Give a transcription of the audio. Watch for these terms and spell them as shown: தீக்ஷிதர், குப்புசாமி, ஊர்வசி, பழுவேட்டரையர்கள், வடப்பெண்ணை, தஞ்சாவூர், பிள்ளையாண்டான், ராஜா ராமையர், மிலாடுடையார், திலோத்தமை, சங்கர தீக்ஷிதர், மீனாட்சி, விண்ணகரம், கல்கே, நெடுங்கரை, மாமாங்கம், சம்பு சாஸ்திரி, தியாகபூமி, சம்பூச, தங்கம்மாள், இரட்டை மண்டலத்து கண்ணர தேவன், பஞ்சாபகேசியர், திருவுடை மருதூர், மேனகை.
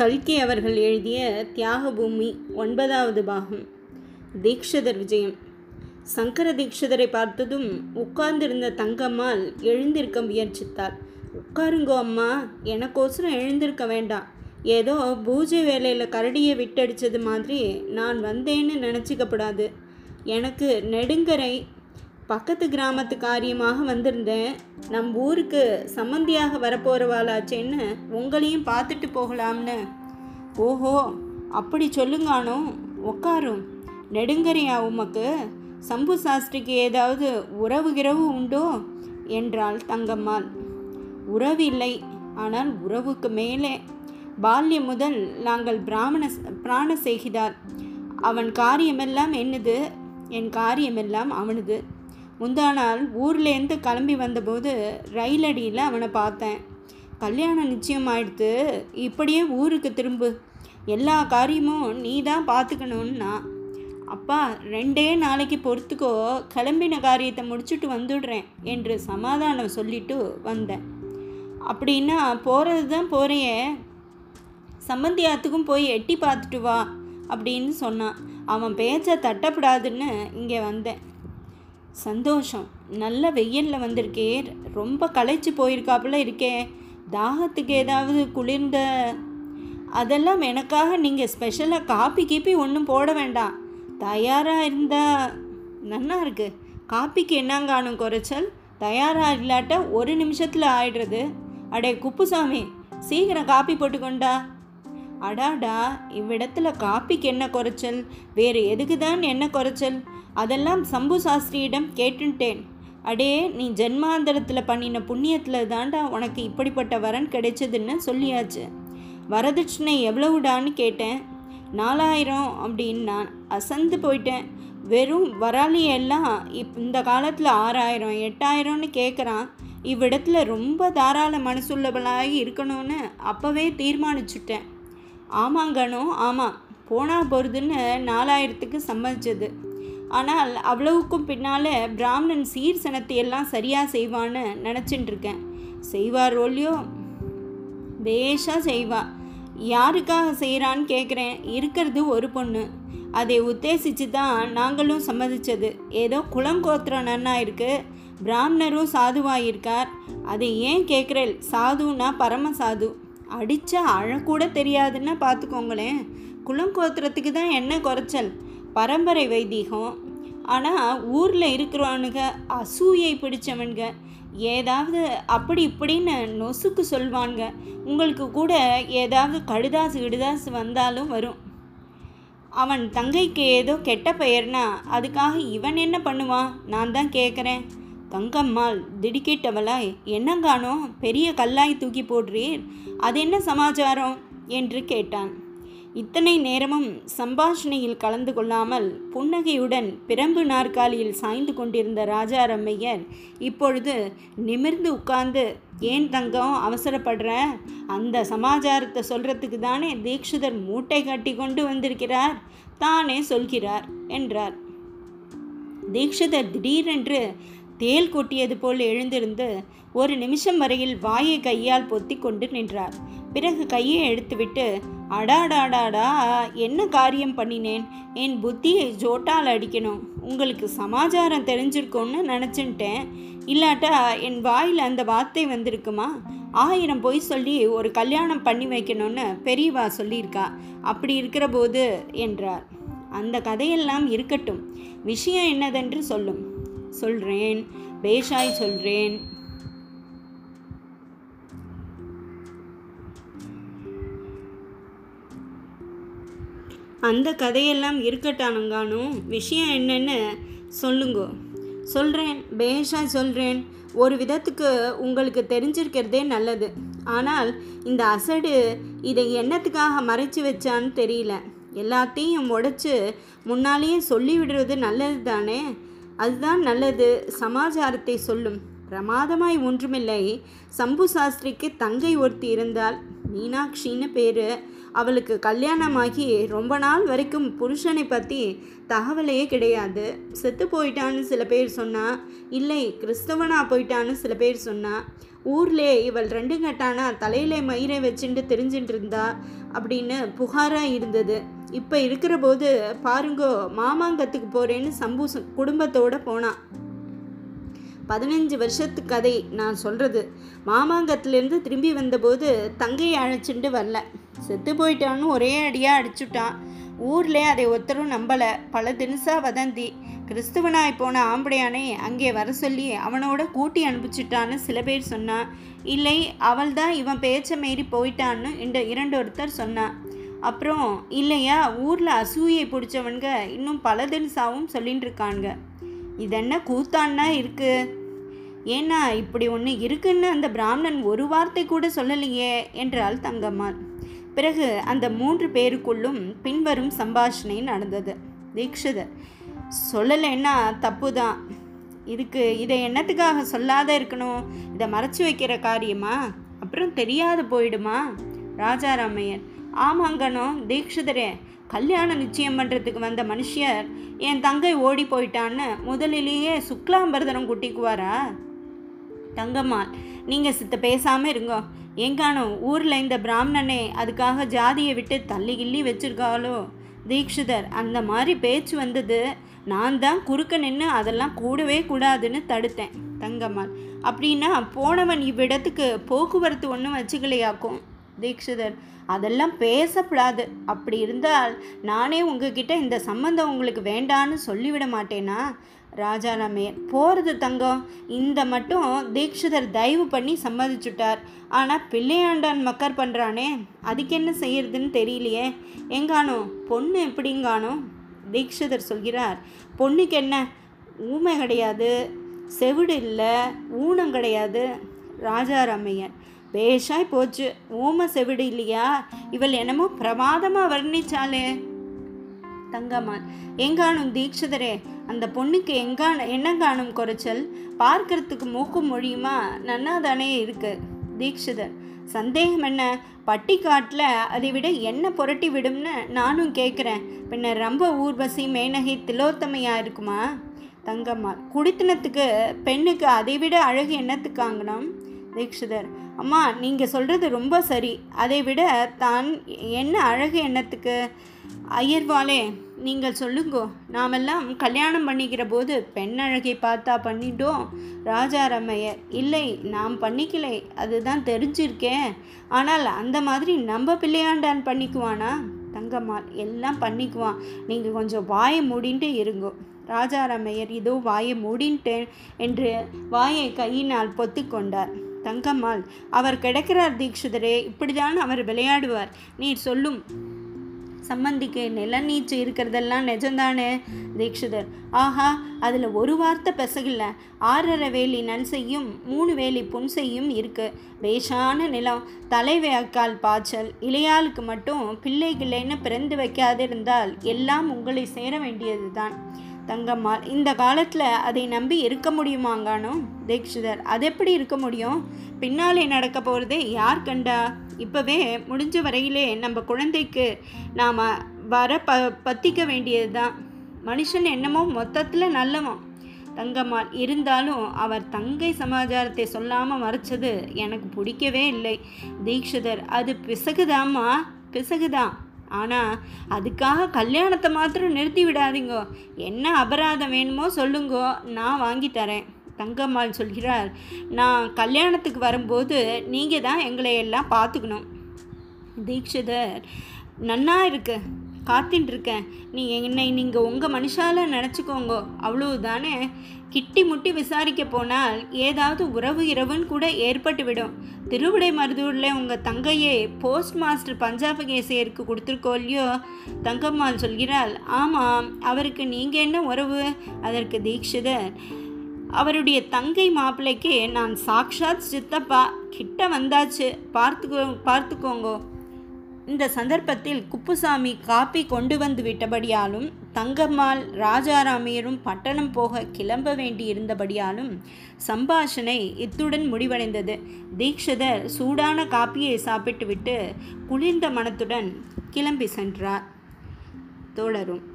கல்கே அவர்கள் எழுதிய தியாகபூமி 9வது பாகம். தீக்ஷிதர் விஜயம். சங்கர தீக்ஷிதரை பார்த்ததும் உட்கார்ந்திருந்த தங்கம்மாள் எழுந்திருக்க முயற்சித்தார். உட்காருங்கோ அம்மா, எனக்கோசரம் எழுந்திருக்க வேண்டாம். ஏதோ பூஜை வேலையில் கரடியை விட்டடித்தது மாதிரி நான் வந்தேன்னு நினச்சிக்கப்படாது. எனக்கு நெடுங்கரை பக்கத்து கிராமத்து காரியமாக வந்திருந்தேன். நம் ஊருக்கு சம்மந்தியாக வரப்போகிறவாளாச்சேன்னு உங்களையும் பார்த்துட்டு போகலாம்னு. ஓஹோ, அப்படி சொல்லுங்கானோ, உக்காரும். நெடுங்கரையா உமக்கு? சம்பு சாஸ்திரிக்கு ஏதாவது உறவுகிரவு உண்டோ என்றாள் தங்கம்மாள். உறவு இல்லை, ஆனால் உறவுக்கு மேலே பால்யம் முதல் நாங்கள் பிராண செய்கிறார். அவன் காரியமெல்லாம் என்னது, என் காரியமெல்லாம் அவனது. முந்தா நாள் ஊர்லேருந்து கிளம்பி வந்தபோது ரயிலடியில் அவனை பார்த்தேன். கல்யாணம் நிச்சயமாயிடுத்து, இப்படியே ஊருக்கு திரும்பு, எல்லா காரியமும் நீ தான் பார்த்துக்கணுன்னா. அப்பா, 2 நாளைக்கு பொறுத்துக்கோ, கிளம்பின காரியத்தை முடிச்சுட்டு வந்துடுறேன் என்று சமாதானம் சொல்லிட்டு வந்தேன். அப்படின்னா போகிறது தான் போறையே, சம்பந்தியாத்துக்கும் போய் எட்டி பார்த்துட்டு வா அப்படின்னு சொன்னான். அவன் பேச்சை தட்டப்படாதுன்னு இங்கே வந்தேன். சந்தோஷம். நல்ல வெயிலில் வந்திருக்கே, ரொம்ப களைச்சி போயிருக்காப்புல இருக்கே. தாகத்துக்கு ஏதாவது குளிர்ந்த அதெல்லாம் எனக்காக நீங்கள் ஸ்பெஷலாக காப்பி ஒன்றும் போட வேண்டாம், தயாராக இருந்தால் நல்லா இருக்கு. காப்பிக்கு என்னங்கானும் குறைச்சல், தயாராக இல்லாட்ட 1 நிமிஷத்தில் ஆயிடுறது. அடே குப்புசாமி, சீக்கிரம் காப்பி போட்டுக்கொண்டா. அடாடா, இவ்விடத்துல காப்பிக்கு என்ன குறைச்சல், வேறு எதுக்கு தான் என்ன குறைச்சல், அதெல்லாம் சம்பு சாஸ்திரியிடம் கேட்டுட்டேன். அடே, நீ ஜென்மாந்தரத்தில் பண்ணின புண்ணியத்தில் தாண்டா உனக்கு இப்படிப்பட்ட வரன் கிடைச்சதுன்னு சொல்லியாச்சு. வரதட்சணை எவ்வளவுடான்னு கேட்டேன். 4000 அப்படின்னு நான் அசந்து போயிட்டேன். வெறும் வராளியெல்லாம் இந்த காலத்தில் 6000 8000ன்னு கேட்குறான். இவ்விடத்துல ரொம்ப தாராள மனசுள்ளவளாகி இருக்கணும்னு அப்போவே தீர்மானிச்சுட்டேன். ஆமாங்கனோ, ஆமாம், போனால் போகிறதுன்னு 4000க்கு சம்மதிச்சது. ஆனால் அவ்வளவுக்கும் பின்னால் பிராமணன் சீர் சனத்தையெல்லாம் சரியாக செய்வான்னு நினச்சிட்டுருக்கேன். செய்வார் ஓல்லியோ, பேஷாக செய்வா. யாருக்காக செய்கிறான்னு கேட்குறேன். இருக்கிறது ஒரு பொண்ணு, அதை உத்தேசித்து தான் நாங்களும் சம்மதித்தது. ஏதோ குளங்கோத்திரம் நன்னா இருக்குது, பிராமணரும் சாதுவாயிருக்கார். அதை ஏன் கேட்குறேன்? சாதுன்னா பரமசாது, அடித்தா அழக்கூட தெரியாதுன்னா பார்த்துக்கோங்களேன். குளங்கோத்திரத்துக்கு தான் என்ன குறைச்சல், பரம்பரை வைதீகம். ஆனால் ஊரில் இருக்கிறவனுங்க அசூயை பிடிச்சவனுங்க, ஏதாவது அப்படி இப்படின்னு நொசுக்கு சொல்வானுங்க. உங்களுக்கு கூட ஏதாவது கடுதாசு கிடுதாசு வந்தாலும் வரும். அவன் தங்கைக்கு ஏதோ கெட்ட பெயர்னா அதுக்காக இவன் என்ன பண்ணுவான், நான் தான் கேட்குறேன். தங்கம்மாள் திடுக்கிட்டவளாய், என்னங்கானோ பெரிய கல்லாய் தூக்கி போடுறீர், அது என்ன சமாச்சாரம் என்று கேட்டான். இத்தனை நேரமும் சம்பாஷணையில் கலந்து கொள்ளாமல் புன்னகையுடன் பிரம்பு நாற்காலியில் சாய்ந்து கொண்டிருந்த ராஜா ராமையர் இப்பொழுது நிமிர்ந்து உட்கார்ந்து, ஏன் தங்கம் அவசரப்படுற, அந்த சமாச்சாரத்தை சொல்கிறதுக்கு தானே தீக்ஷிதர் மூட்டை கட்டி கொண்டு வந்திருக்கிறார், தானே சொல்கிறார் என்றார். தீக்ஷிதர் திடீரென்று தேல் கொட்டியது போல் எழுந்திருந்து 1 நிமிஷம் வரையில் வாயை கையால் பொத்தி கொண்டு நின்றார். பிறகு கையை எடுத்துவிட்டு, அடாடாடாடா, என்ன காரியம் பண்ணினேன், என் புத்தியை ஜோட்டால் அடிக்கணும். உங்களுக்கு சமாச்சாரம் தெரிஞ்சிருக்கோன்னு நினச்சின்ட்டேன், இல்லாட்டா என் வாயில் அந்த வார்த்தை வந்திருக்குமா? 1000 போய் சொல்லி ஒரு கல்யாணம் பண்ணி வைக்கணும்னு பெரியவா சொல்லியிருக்கா, அப்படி இருக்கிற போது என்றார். அந்த கதையெல்லாம் இருக்கட்டும், விஷயம் என்னதென்று சொல்லும். சொல்றேன், பேஷாய் சொல்றேன். அந்த கதையெல்லாம் இருக்கட்டானுங்கானும், விஷயம் என்னன்னு சொல்லுங்கோ. சொல்கிறேன், பேஷாக சொல்கிறேன். ஒரு விதத்துக்கு உங்களுக்கு தெரிஞ்சிருக்கிறதே நல்லது. ஆனால் இந்த அசடு இதை என்னத்துக்காக மறைச்சி வச்சான்னு தெரியல. எல்லாத்தையும் உடைச்சி முன்னாலேயே சொல்லிவிடுறது நல்லது தானே, அதுதான் நல்லது, சமாச்சாரத்தை சொல்லும். பிரமாதமாய் ஒன்றுமில்லை, சம்பு சாஸ்திரிக்கு தங்கை ஒருத்தி இருந்தால், மீனாட்சின்னு பேர். அவளுக்கு கல்யாணமாகி ரொம்ப நாள் வரைக்கும் புருஷனை பற்றி தகவலையே கிடையாது. செத்து போயிட்டான்னு சில பேர் சொன்னா, இல்லை கிறிஸ்தவனாக போயிட்டான்னு சில பேர் சொன்னா, ஊர்லே இவள் ரெண்டு கட்டானா தலையில மயிரை வச்சுட்டு தெரிஞ்சுட்டு இருந்தா அப்படின்னு புகாராக இருந்தது. இப்போ இருக்கிற போது பாருங்கோ, மாமாங்கத்துக்கு போகிறேன்னு சம்பூச குடும்பத்தோடு போனான். 15 வருஷத்து கதை நான் சொல்கிறது. மாமாங்கத்துலேருந்து திரும்பி வந்தபோது தங்கையை அழைச்சிட்டு வரல. செத்து போயிட்டான்னு ஒரே அடியாக அடிச்சுட்டான். ஊரில் அதை ஒருத்தரும் நம்பலை. பல தினசாக வதந்தி. கிறிஸ்துவனாய் போன ஆம்படையானை அங்கே வர சொல்லி அவனோட கூட்டி அனுப்பிச்சிட்டான்னு சில பேர் சொன்னான். இல்லை, அவள் தான் இவன் பேச்சை மீறி போயிட்டான்னு இரண்டொருத்தர் சொன்னான். அப்புறம் இல்லையா, ஊரில் அசூயை பிடிச்சவனுங்க இன்னும் பல தினசாவும் சொல்லிகிட்டு இருக்கானுங்க. இதென்ன கூத்தான்னா இருக்குது? ஏன்னா இப்படி ஒன்று இருக்குன்னு அந்த பிராமணன் ஒரு வார்த்தை கூட சொல்லலையே என்றாள் தங்கம்மாள். பிறகு அந்த 3 பேருக்குள்ளும் பின்வரும் சம்பாஷணை நடந்தது. தீக்ஷிதர்: சொல்லலைன்னா தப்பு தான். இதுக்கு இதை என்னத்துக்காக சொல்லாத இருக்கணும்? இதை மறைச்சி வைக்கிற காரியமா? அப்புறம் தெரியாது போயிடுமா? ராஜா ராமையர்: ஆமாங்கண்ணோ தீக்ஷிதரே, கல்யாணம் நிச்சயம் பண்ணுறதுக்கு வந்த மனுஷியர் என் தங்கை ஓடி போயிட்டான்னு முதலிலேயே சுக்லாம்பரதனம் கூட்டிக்குவாரா? தங்கம்மாள்: நீங்கள் சித்த பேசாமல் இருங்கோ. எங்கானோ ஊரில் இந்த பிராமணனே அதுக்காக ஜாதியை விட்டு தள்ளி கிள்ளி வச்சுருக்காளோ? தீக்ஷிதர்: அந்த மாதிரி பேச்சு வந்தது. நான் தான் குறுக்க நின்று அதெல்லாம் கூடவே கூடாதுன்னு தடுத்தேன். தங்கம்மாள்: அப்படின்னா போனவன் இவ்விடத்துக்கு போக்குவரத்து ஒன்றும் வச்சுக்கலையாக்கும். தீக்ஷிதர்: அதெல்லாம் பேசப்படாது. அப்படி இருந்தால் நானே உங்ககிட்ட இந்த சம்பந்தம் உங்களுக்கு வேண்டான்னு சொல்லிவிட மாட்டேனா? ராஜாராமையர்: போகிறது தங்கம். இந்த மட்டும் தீக்ஷிதர் தயவு பண்ணி சம்மதிச்சுட்டார். ஆனால் பிள்ளையாண்டான் மக்கர் பண்ணுறானே, அதுக்கு என்ன செய்யறதுன்னு தெரியலையே. எங்கானோ பொண்ணு எப்படிங்கானோ? தீக்ஷிதர் சொல்கிறார்: பொண்ணுக்கு என்ன ஊமை கிடையாது, செவிடு இல்லை, ஊனம் கிடையாது. ராஜாராமையர்: பேஷாய் போச்சு. ஊமை செவிடு இல்லையா? இவள் என்னமோ பிரமாதமாக வர்ணிச்சாலே. தங்கம்மாள்: எங்கானும் தீக்ஷிதரே, அந்த பொண்ணுக்கு என்ன காணும் குறைச்சல்? பார்க்கறதுக்கு மூக்கும் மொழியுமா நன்னா தானே இருக்கு. தீக்ஷிதர்: சந்தேகம் என்ன? பட்டிக்காட்டில் அதை விட என்ன புரட்டி விடும்னு நானும் கேட்குறேன். பின்னர் ரொம்ப ஊர்வசி, மேனகை, திலோத்தமையாக இருக்குமா? தங்கம்மாள்: குடித்தனத்துக்கு பெண்ணுக்கு அதை விட அழகு என்னத்துக்காங்கணும்? தீக்ஷிதர்: அம்மா, நீங்கள் சொல்கிறது ரொம்ப சரி. அதை விட தான் என்ன அழகு என்னத்துக்கு? ஐயர்வாலே, நீங்கள் சொல்லுங்கோ. நாமெல்லாம் கல்யாணம் பண்ணிக்கிற போது பெண் அழகை பார்த்தா பண்ணிட்டோம். ராஜாராமையர்: இல்லை, நாம் பண்ணிக்கலை, அதுதான் தெரிஞ்சிருக்கேன். ஆனால் அந்த மாதிரி நம்ம பிள்ளையாண்டான் பண்ணிக்குவானா? தங்கம்மாள்: எல்லாம் பண்ணிக்குவான். நீங்கள் கொஞ்சம் வாயை மூடின்ட்டு இருங்கோ. ராஜாராமையர் இதோ வாயை மூடின்ட்டேன் என்று வாயை கையினால் பொத்து கொண்டார். தங்கம்மாள்: அவர் கிடைக்கிறார் தீக்ஷிதரே, இப்படிதான் அவர் விளையாடுவார். நீர் சொல்லும் சம்பந்திக்கு நிலநீச்சு இருக்கிறதெல்லாம் நிஜம்தானே? தீக்ஷிதர்: ஆஹா, அதில் ஒரு வார்த்தை பெசகில்ல. 6½ வேலி நன்செய்யும் 3 வேலி புன்செய்யும் இருக்கு. பேஷான நிலம், தலைவேக்கால் பாய்ச்சல். இளையாளுக்கு மட்டும் பிள்ளைகள்னு பிறந்து வைக்காதிருந்தால் எல்லாம் உங்களை சேர வேண்டியது தான். தங்கம்மாள்: இந்த காலத்தில் அதை நம்பி இருக்க முடியுமாங்கானோ? தீக்ஷிதர்: அது எப்படி இருக்க முடியும்? பின்னாலே நடக்க போகிறதே யார் கண்டா? இப்போவே முடிஞ்ச வரையிலே நம்ம குழந்தைக்கு நாம் பத்திக்க வேண்டியது தான். மனுஷன் என்னமோ மொத்தத்தில் நல்லவன். தங்கம்மாள்: இருந்தாலும் அவர் தங்கை சமாச்சாரத்தை சொல்லாமல் மறைச்சது எனக்கு பிடிக்கவே இல்லை. தீக்ஷிதர்: அது பிசகுதாம்மா, பிசகுதான். ஆனால் அதுக்காக கல்யாணத்தை மாத்திரம் நிறுத்தி விடாதீங்கோ. என்ன அபராதம் வேணுமோ சொல்லுங்கோ, நான் வாங்கி தரேன். தங்கம்மாள் சொல்கிறார்: நான் கல்யாணத்துக்கு வரும்போது நீங்கள் தான் எங்களை எல்லாம் பார்த்துக்கணும். தீக்ஷிதர்: நன்னா இருக்கு, காத்தின்ட்டுருக்கேன். நீங்கள் உங்கள் மனுஷால நினச்சிக்கோங்கோ, அவ்வளவுதானே. கிட்டி முட்டி விசாரிக்க போனால் ஏதாவது உறவு இரவுன்னு கூட ஏற்பட்டுவிடும். திருவுடை மருதூரில் உங்கள் தங்கையே போஸ்ட் மாஸ்டர் பஞ்சாபகேசியருக்கு கொடுத்துருக்கோல்லையோ? தங்கம்மாள் சொல்கிறாள்: ஆமாம், அவருக்கு நீங்கள் என்ன உறவு? அதற்கு தீக்ஷிதர்: அவருடைய தங்கை மாப்பிள்ளைக்கு நான் சாக்ஷாத் சித்தப்பா. கிட்ட வந்தாச்சு, பார்த்துக்கோங்கோ. இந்த சந்தர்ப்பத்தில் குப்புசாமி காப்பி கொண்டு வந்து விட்டபடியாலும் தங்கம்மாள் ராஜாராமையரும் பட்டணம் போக கிளம்ப வேண்டியிருந்தபடியாலும் சம்பாஷணை இத்துடன் முடிவடைந்தது. தீக்ஷிதர் சூடான காப்பியை சாப்பிட்டுவிட்டு குளிர்ந்த மனத்துடன் கிளம்பி சென்றார். தொடரும்.